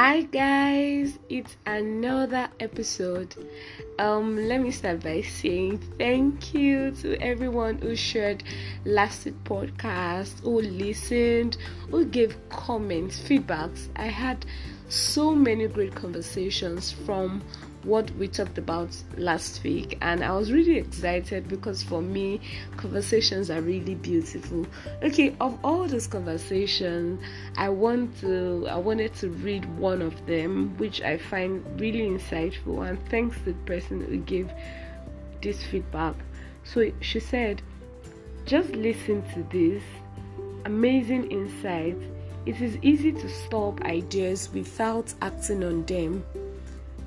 Hi guys, it's another episode. Let me start by saying thank you to everyone who shared last week's podcast, who listened, who gave comments, feedbacks. I had so many great conversations from what we talked about last week, and I was really excited because for me conversations are really beautiful. Okay, of all those conversations, I wanted to read one of them which I find really insightful, and thanks to the person who gave this feedback. So she said, just listen to this amazing insight. It is easy to stop ideas without acting on them.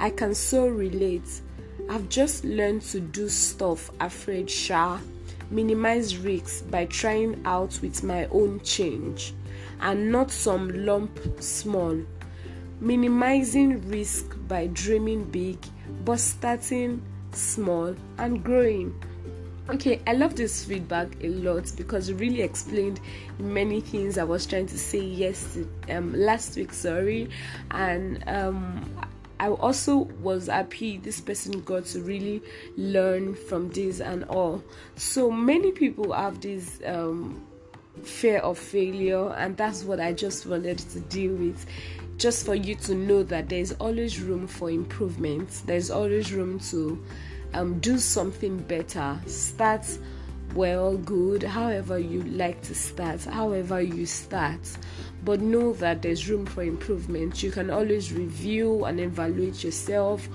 I can so relate. I've just learned to do stuff afraid, minimize risks by trying out with my own change and not some lump small. Minimizing risk by dreaming big but starting small and growing. Okay, I love this feedback a lot because it really explained many things I was trying to say last week, and I also was happy this person got to really learn from this and all. So many people have this fear of failure, and that's what I just wanted to deal with. Just for you to know that there's always room for improvement. There's always room to do something better. Start well, good, however you like to start, however you start, but know that there's room for improvement. You can always review and evaluate yourself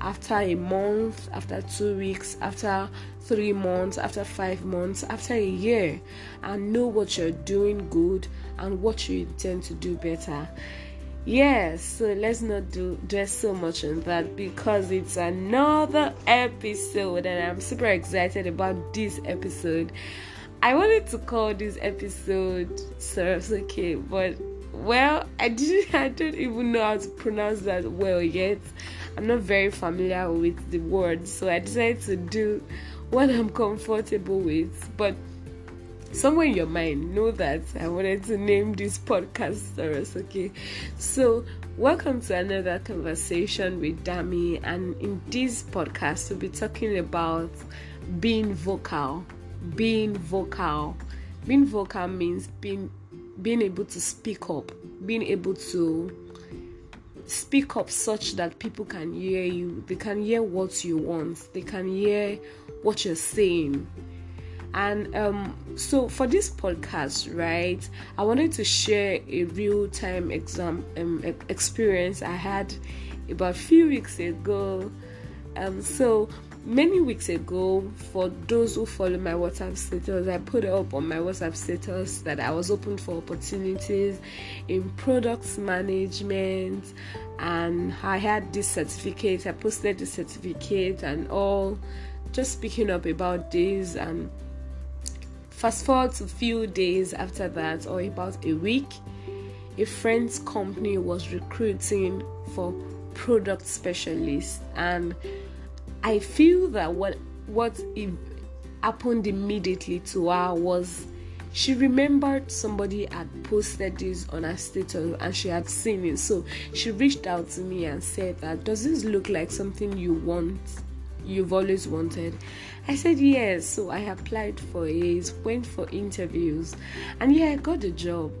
after a month, after 2 weeks, after 3 months, after 5 months, after a year, and know what you're doing good and what you intend to do better. Yes, so let's not dress so much on that because it's another episode and I'm super excited about this episode. I wanted to call this episode Serves Okay, but well, I don't even know how to pronounce that well yet. I'm not very familiar with the words, so I decided to do what I'm comfortable with, but somewhere in your mind, know that I wanted to name this podcast Serves Okay. So, welcome to another conversation with Dami, and in this podcast, we'll be talking about being vocal. Being vocal means being able to speak up, being able to speak up such that people can hear you. They can hear what you want. They can hear what you're saying. And so for this podcast, right, I wanted to share a real-time experience I had about a few weeks ago. So many weeks ago, for those who follow my WhatsApp status, I put up on my WhatsApp status that I was open for opportunities in products management, and I had this certificate. I posted the certificate and all, just speaking up about this. And fast forward to a few days after that, or about a week, a friend's company was recruiting for product specialists, and I feel that what happened immediately to her was she remembered somebody had posted this on her status and she had seen it. So she reached out to me and said that, does this look like something you want? You've always wanted? I said yes. So I applied for it, went for interviews, and I got the job.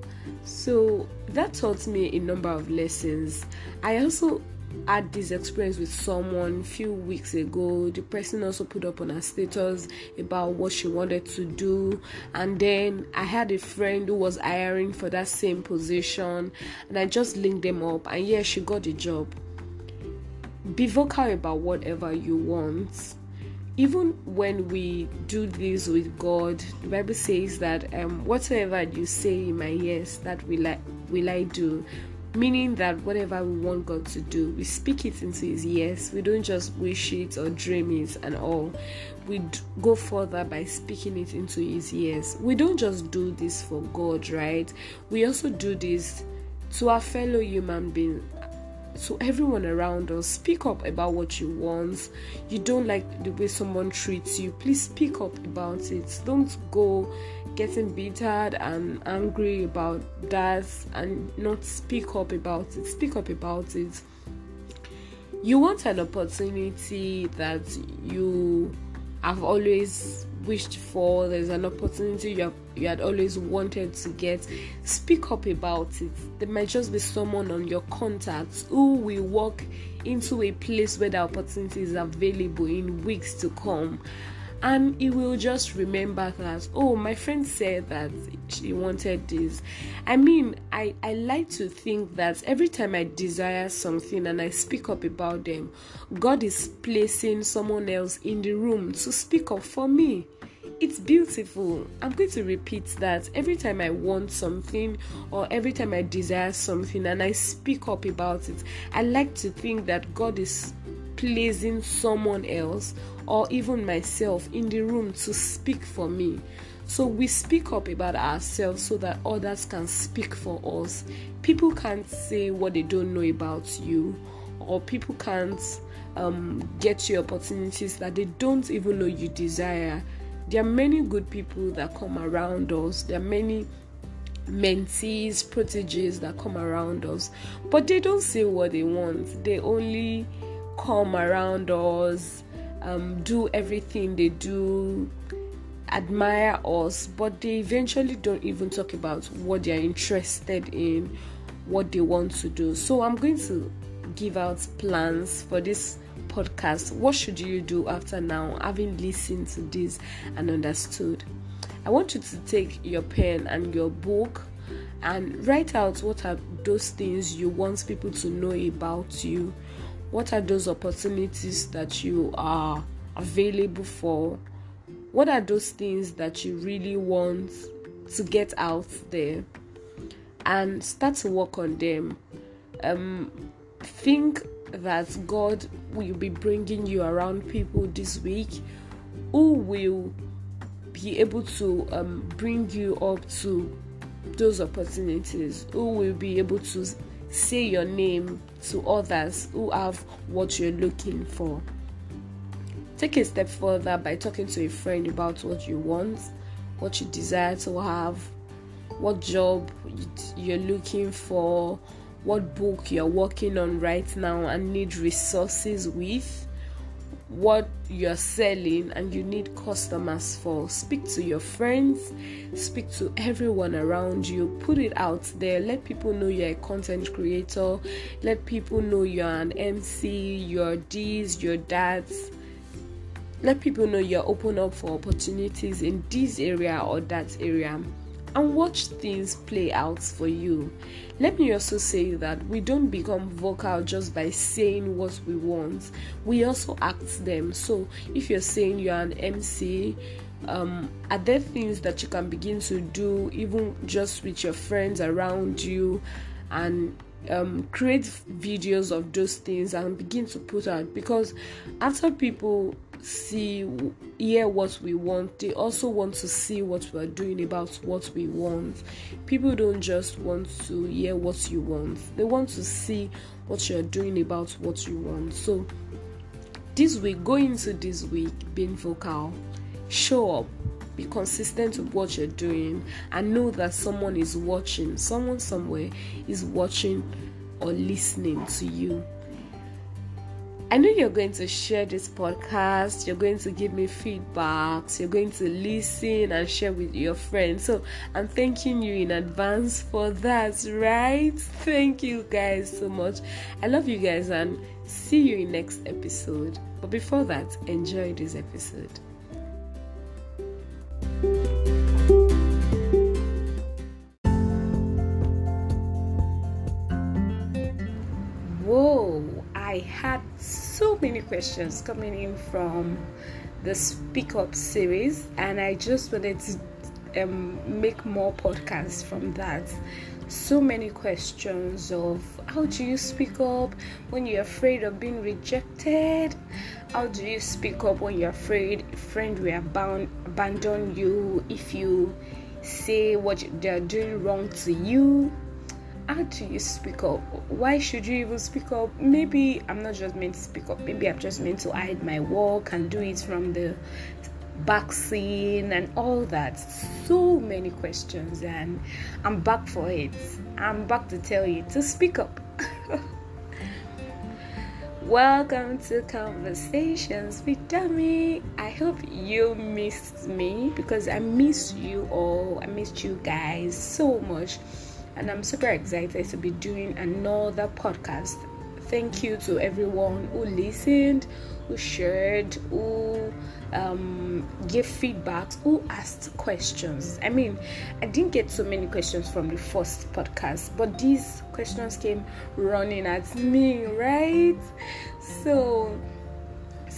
So that taught me a number of lessons. I also had this experience with someone a few weeks ago. The person also put up on her status about what she wanted to do, and then I had a friend who was hiring for that same position, and I just linked them up, and she got the job. Be vocal about whatever you want. Even when we do this with God, the Bible says that whatsoever you say in my yes, that will I do. Meaning that whatever we want God to do, we speak it into his yes. We don't just wish it or dream it and all. We go further by speaking it into his yes. We don't just do this for God, right? We also do this to our fellow human beings. So everyone around us, speak up about what you want. You don't like the way someone treats you, please speak up about it. Don't go getting bittered and angry about that and not speak up about it. Speak up about it. You want an opportunity that you have always wished for. There's an opportunity you had always wanted to get. Speak up about it. There might just be someone on your contacts who will walk into a place where the opportunity is available in weeks to come, and he will just remember that, oh, my friend said that she wanted this. I mean, I like to think that every time I desire something and I speak up about them, God is placing someone else in the room to speak up for me. It's beautiful. I'm going to repeat that. Every time I want something or every time I desire something and I speak up about it, I like to think that God is placing someone else or even myself in the room to speak for me. So we speak up about ourselves so that others can speak for us. People can't say what they don't know about you, or people can't get you opportunities that they don't even know you desire. There are many good people that come around us. There are many mentees, proteges that come around us, but they don't say what they want. They only come around us, do everything they do, admire us, but they eventually don't even talk about what they are interested in, what they want to do. So I'm going to give out plans for this podcast. What should you do after now, having listened to this and understood? I want you to take your pen and your book and write out what are those things you want people to know about you. What are those opportunities that you are available for? What are those things that you really want to get out there? And start to work on them. Think that God will be bringing you around people this week who will be able to bring you up to those opportunities, who will be able to say your name to others who have what you're looking for. Take a step further by talking to a friend about what you want, what you desire to have, what job you're looking for, what book you're working on right now and need resources with, what you're selling and you need customers for. Speak to your friends, speak to everyone around you, put it out there. Let people know you're a content creator, let people know you're an MC, you're this, you're that. Let people know you're open up for opportunities in this area or that area, and watch things play out for you. Let me also say that we don't become vocal just by saying what we want. We also act them. So if you're saying you're an MC, are there things that you can begin to do even just with your friends around you, and create videos of those things and begin to put out? Because after people hear what we want, they also want to see what we are doing about what we want. People don't just want to hear what you want, they want to see what you're doing about what you want. So this week, go into this week being vocal. Show up, be consistent with what you're doing, and know that someone is watching. Someone somewhere is watching or listening to you. I know you're going to share this podcast, you're going to give me feedbacks, you're going to listen and share with your friends. So I'm thanking you in advance for that, right? Thank you guys so much. I love you guys and see you in next episode. But before that, enjoy this episode. I had so many questions coming in from the Speak Up series, and I just wanted to make more podcasts from that. So many questions of how do you speak up when you're afraid of being rejected? How do you speak up when you're afraid a friend will abandon you if you say what they're doing wrong to you? How do you speak up? Why should you even speak up? Maybe I'm not just meant to speak up. Maybe I'm just meant to hide my work and do it from the boxing and all that. So many questions, and I'm back for it. I'm back to tell you to speak up. Welcome to Conversations with Dami. I hope you missed me, because I miss you all. I missed you guys so much, and I'm super excited to be doing another podcast. Thank you to everyone who listened, who shared, who gave feedback, who asked questions. I mean, I didn't get so many questions from the first podcast, but these questions came running at me, right? So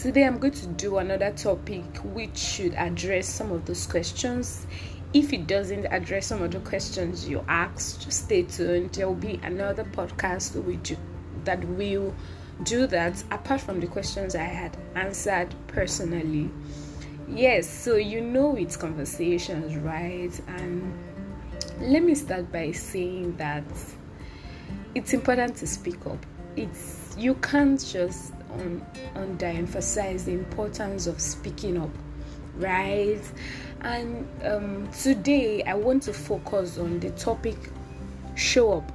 today I'm going to do another topic which should address some of those questions. If it doesn't address some of the questions you asked, just stay tuned. There will be another podcast that will do that, apart from the questions I had answered personally. Yes, so you know it's Conversations, right? And let me start by saying that it's important to speak up. You can't just underemphasize the importance of speaking up, right? And today I want to focus on the topic, show up.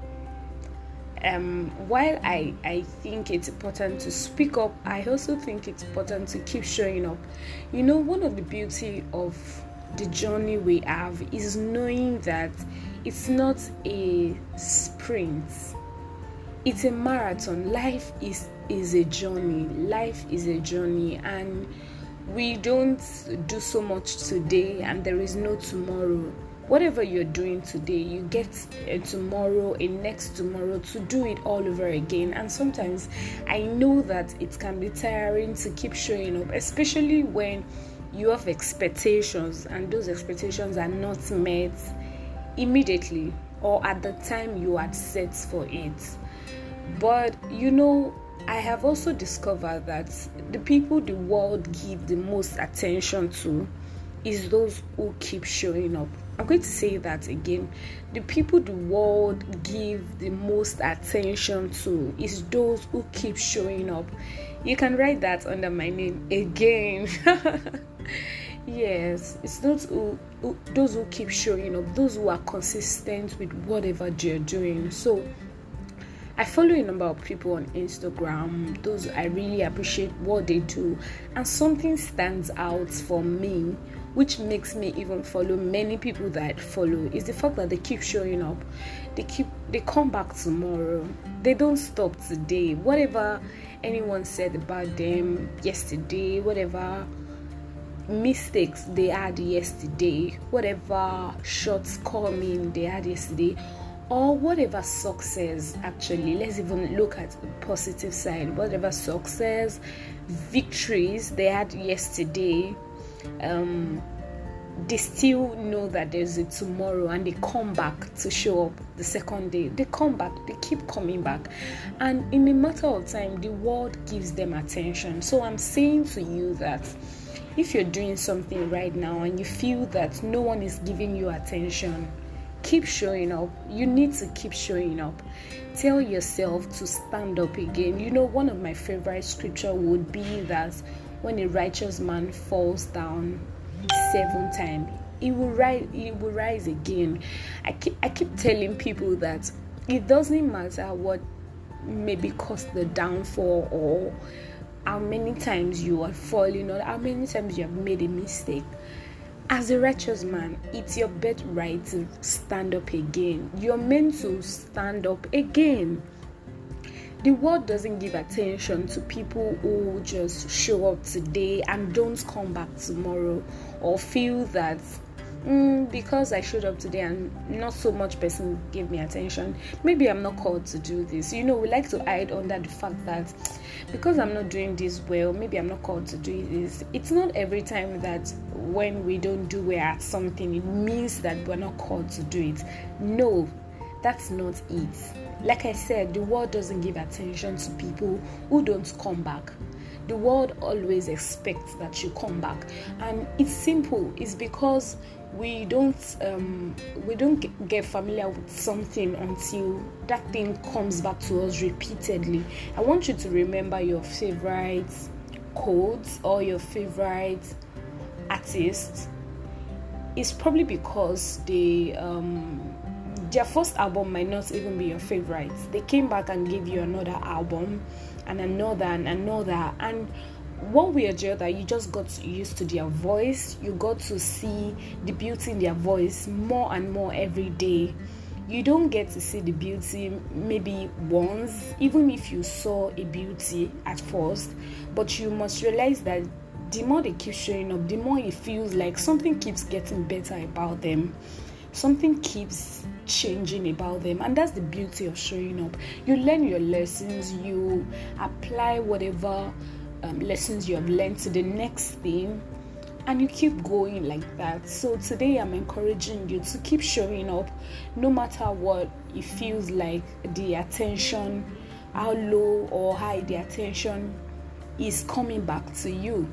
While I think it's important to speak up, I also think it's important to keep showing up. You know, one of the beauty of the journey we have is knowing that it's not a sprint, it's a marathon. Life is a journey. Life is a journey, and we don't do so much today, and there is no tomorrow. Whatever you're doing today, you get a tomorrow, a next tomorrow to do it all over again. And sometimes I know that it can be tiring to keep showing up, especially when you have expectations and those expectations are not met immediately or at the time you had set for it. But you know, I have also discovered that the people the world gives the most attention to is those who keep showing up. I'm going to say that again. The people the world give the most attention to is those who keep showing up. You can write that under my name again. Yes, it's those who keep showing up, those who are consistent with whatever they're doing. So I follow a number of people on Instagram, those I really appreciate what they do, and something stands out for me, which makes me even follow many people that I follow, is the fact that they keep showing up. They come back tomorrow. They don't stop today. Whatever anyone said about them yesterday, whatever mistakes they had yesterday, whatever shortcoming they had yesterday, or whatever success, actually, let's even look at the positive side, whatever success, victories they had yesterday, they still know that there's a tomorrow, and they come back to show up the second day. They come back, they keep coming back, and in a matter of time the world gives them attention. So I'm saying to you that if you're doing something right now and you feel that no one is giving you attention, keep showing up. You need to keep showing up. Tell yourself to stand up again. You know, one of my favorite scripture would be that when a righteous man falls down 7 times, he will rise again. I keep telling people that it doesn't matter what maybe caused the downfall, or how many times you are falling, or how many times you have made a mistake. As a righteous man, it's your birthright to stand up again. You're meant to stand up again. The world doesn't give attention to people who just show up today and don't come back tomorrow, or feel that because I showed up today and not so much person gave me attention, maybe I'm not called to do this. You know, we like to hide under the fact that because I'm not doing this well, maybe I'm not called to do this. It's not every time that when we don't do well at something, it means that we're not called to do it. No, that's not it. Like I said, the world doesn't give attention to people who don't come back. The world always expects that you come back, and it's simple. It's because we don't get familiar with something until that thing comes back to us repeatedly. I want you to remember your favorite quotes or your favorite artists is probably because they their first album might not even be your favorite. They came back and gave you another album and another and another, and one way or the other you just got used to their voice. You got to see the beauty in their voice more and more every day. You don't get to see the beauty maybe once, even if you saw a beauty at first, but you must realize that the more they keep showing up, the more it feels like something keeps getting better about them. Something keeps changing about them, and that's the beauty of showing up. You learn your lessons, you apply whatever lessons you have learned to the next thing, and you keep going like that. So today I'm encouraging you to keep showing up no matter what it feels like the attention, how low or high the attention is coming back to you.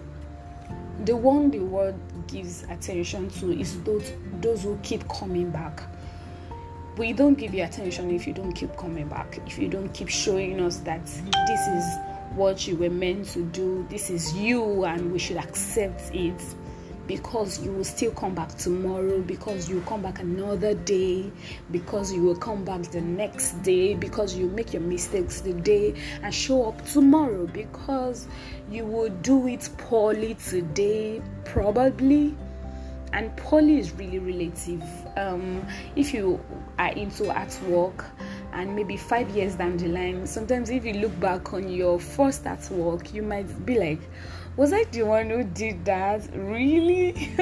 The one the world gives attention to is those who keep coming back. We don't give you attention if you don't keep coming back, if you don't keep showing us that this is what you were meant to do, this is you and we should accept it. Because you will still come back tomorrow, because you will come back another day, because you will come back the next day, because you make your mistakes today and show up tomorrow, because you will do it poorly today, probably. And poorly is really relative. If you are into artwork, and maybe 5 years down the line, sometimes if you look back on your first artwork, you might be like, was I the one who did that? Really?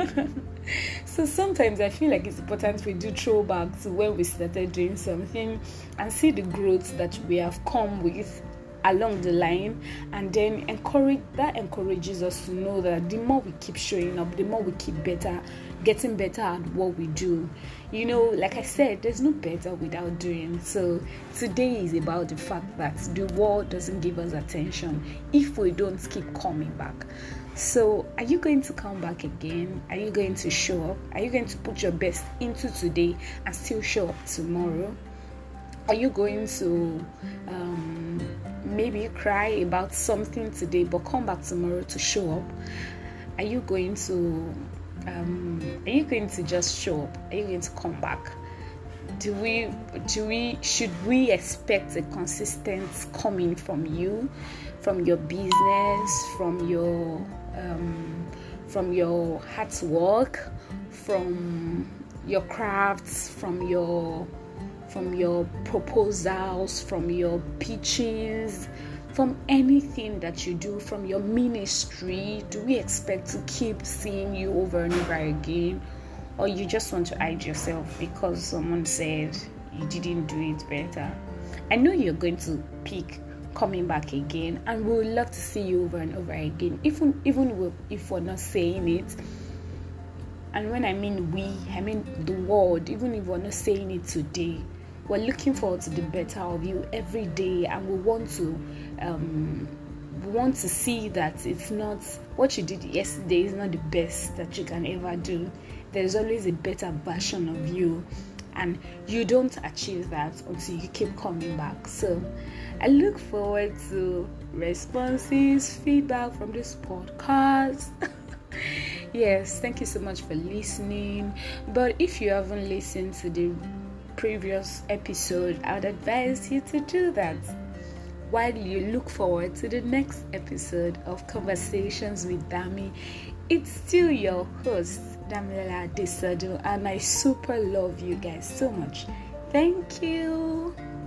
So sometimes I feel like it's important we do throwbacks to when we started doing something and see the growth that we have come with along the line, and then encourages us to know that the more we keep showing up, the more we keep getting better at what we do. You know, like I said, there's no better without doing. So today is about the fact that the world doesn't give us attention if we don't keep coming back. So are you going to come back again? Are you going to show up? Are you going to put your best into today and still show up tomorrow? Are you going to maybe cry about something today but come back tomorrow to show up? Are you going to just show up? Are you going to come back? Should we expect a consistent coming from you, from your business, from your hard work, from your crafts, from your proposals, from your pitches, from anything that you do, from your ministry? Do we expect to keep seeing you over and over again? Or you just want to hide yourself because someone said you didn't do it better? I know you're going to pick coming back again, and we would love to see you over and over again, even if we're not saying it. And when I mean we, I mean the world. Even if we're not saying it today, we're looking forward to the better of you every day, and we want to see that it's not what you did yesterday is not the best that you can ever do. There's always a better version of you, and you don't achieve that until you keep coming back. So I look forward to responses, feedback from this podcast. Yes, thank you so much for listening. But if you haven't listened to the previous episode, I would advise you to do that while you look forward to the next episode of Conversations with Dami. It's still your host, Damilola DeSado, and I super love you guys so much. Thank you.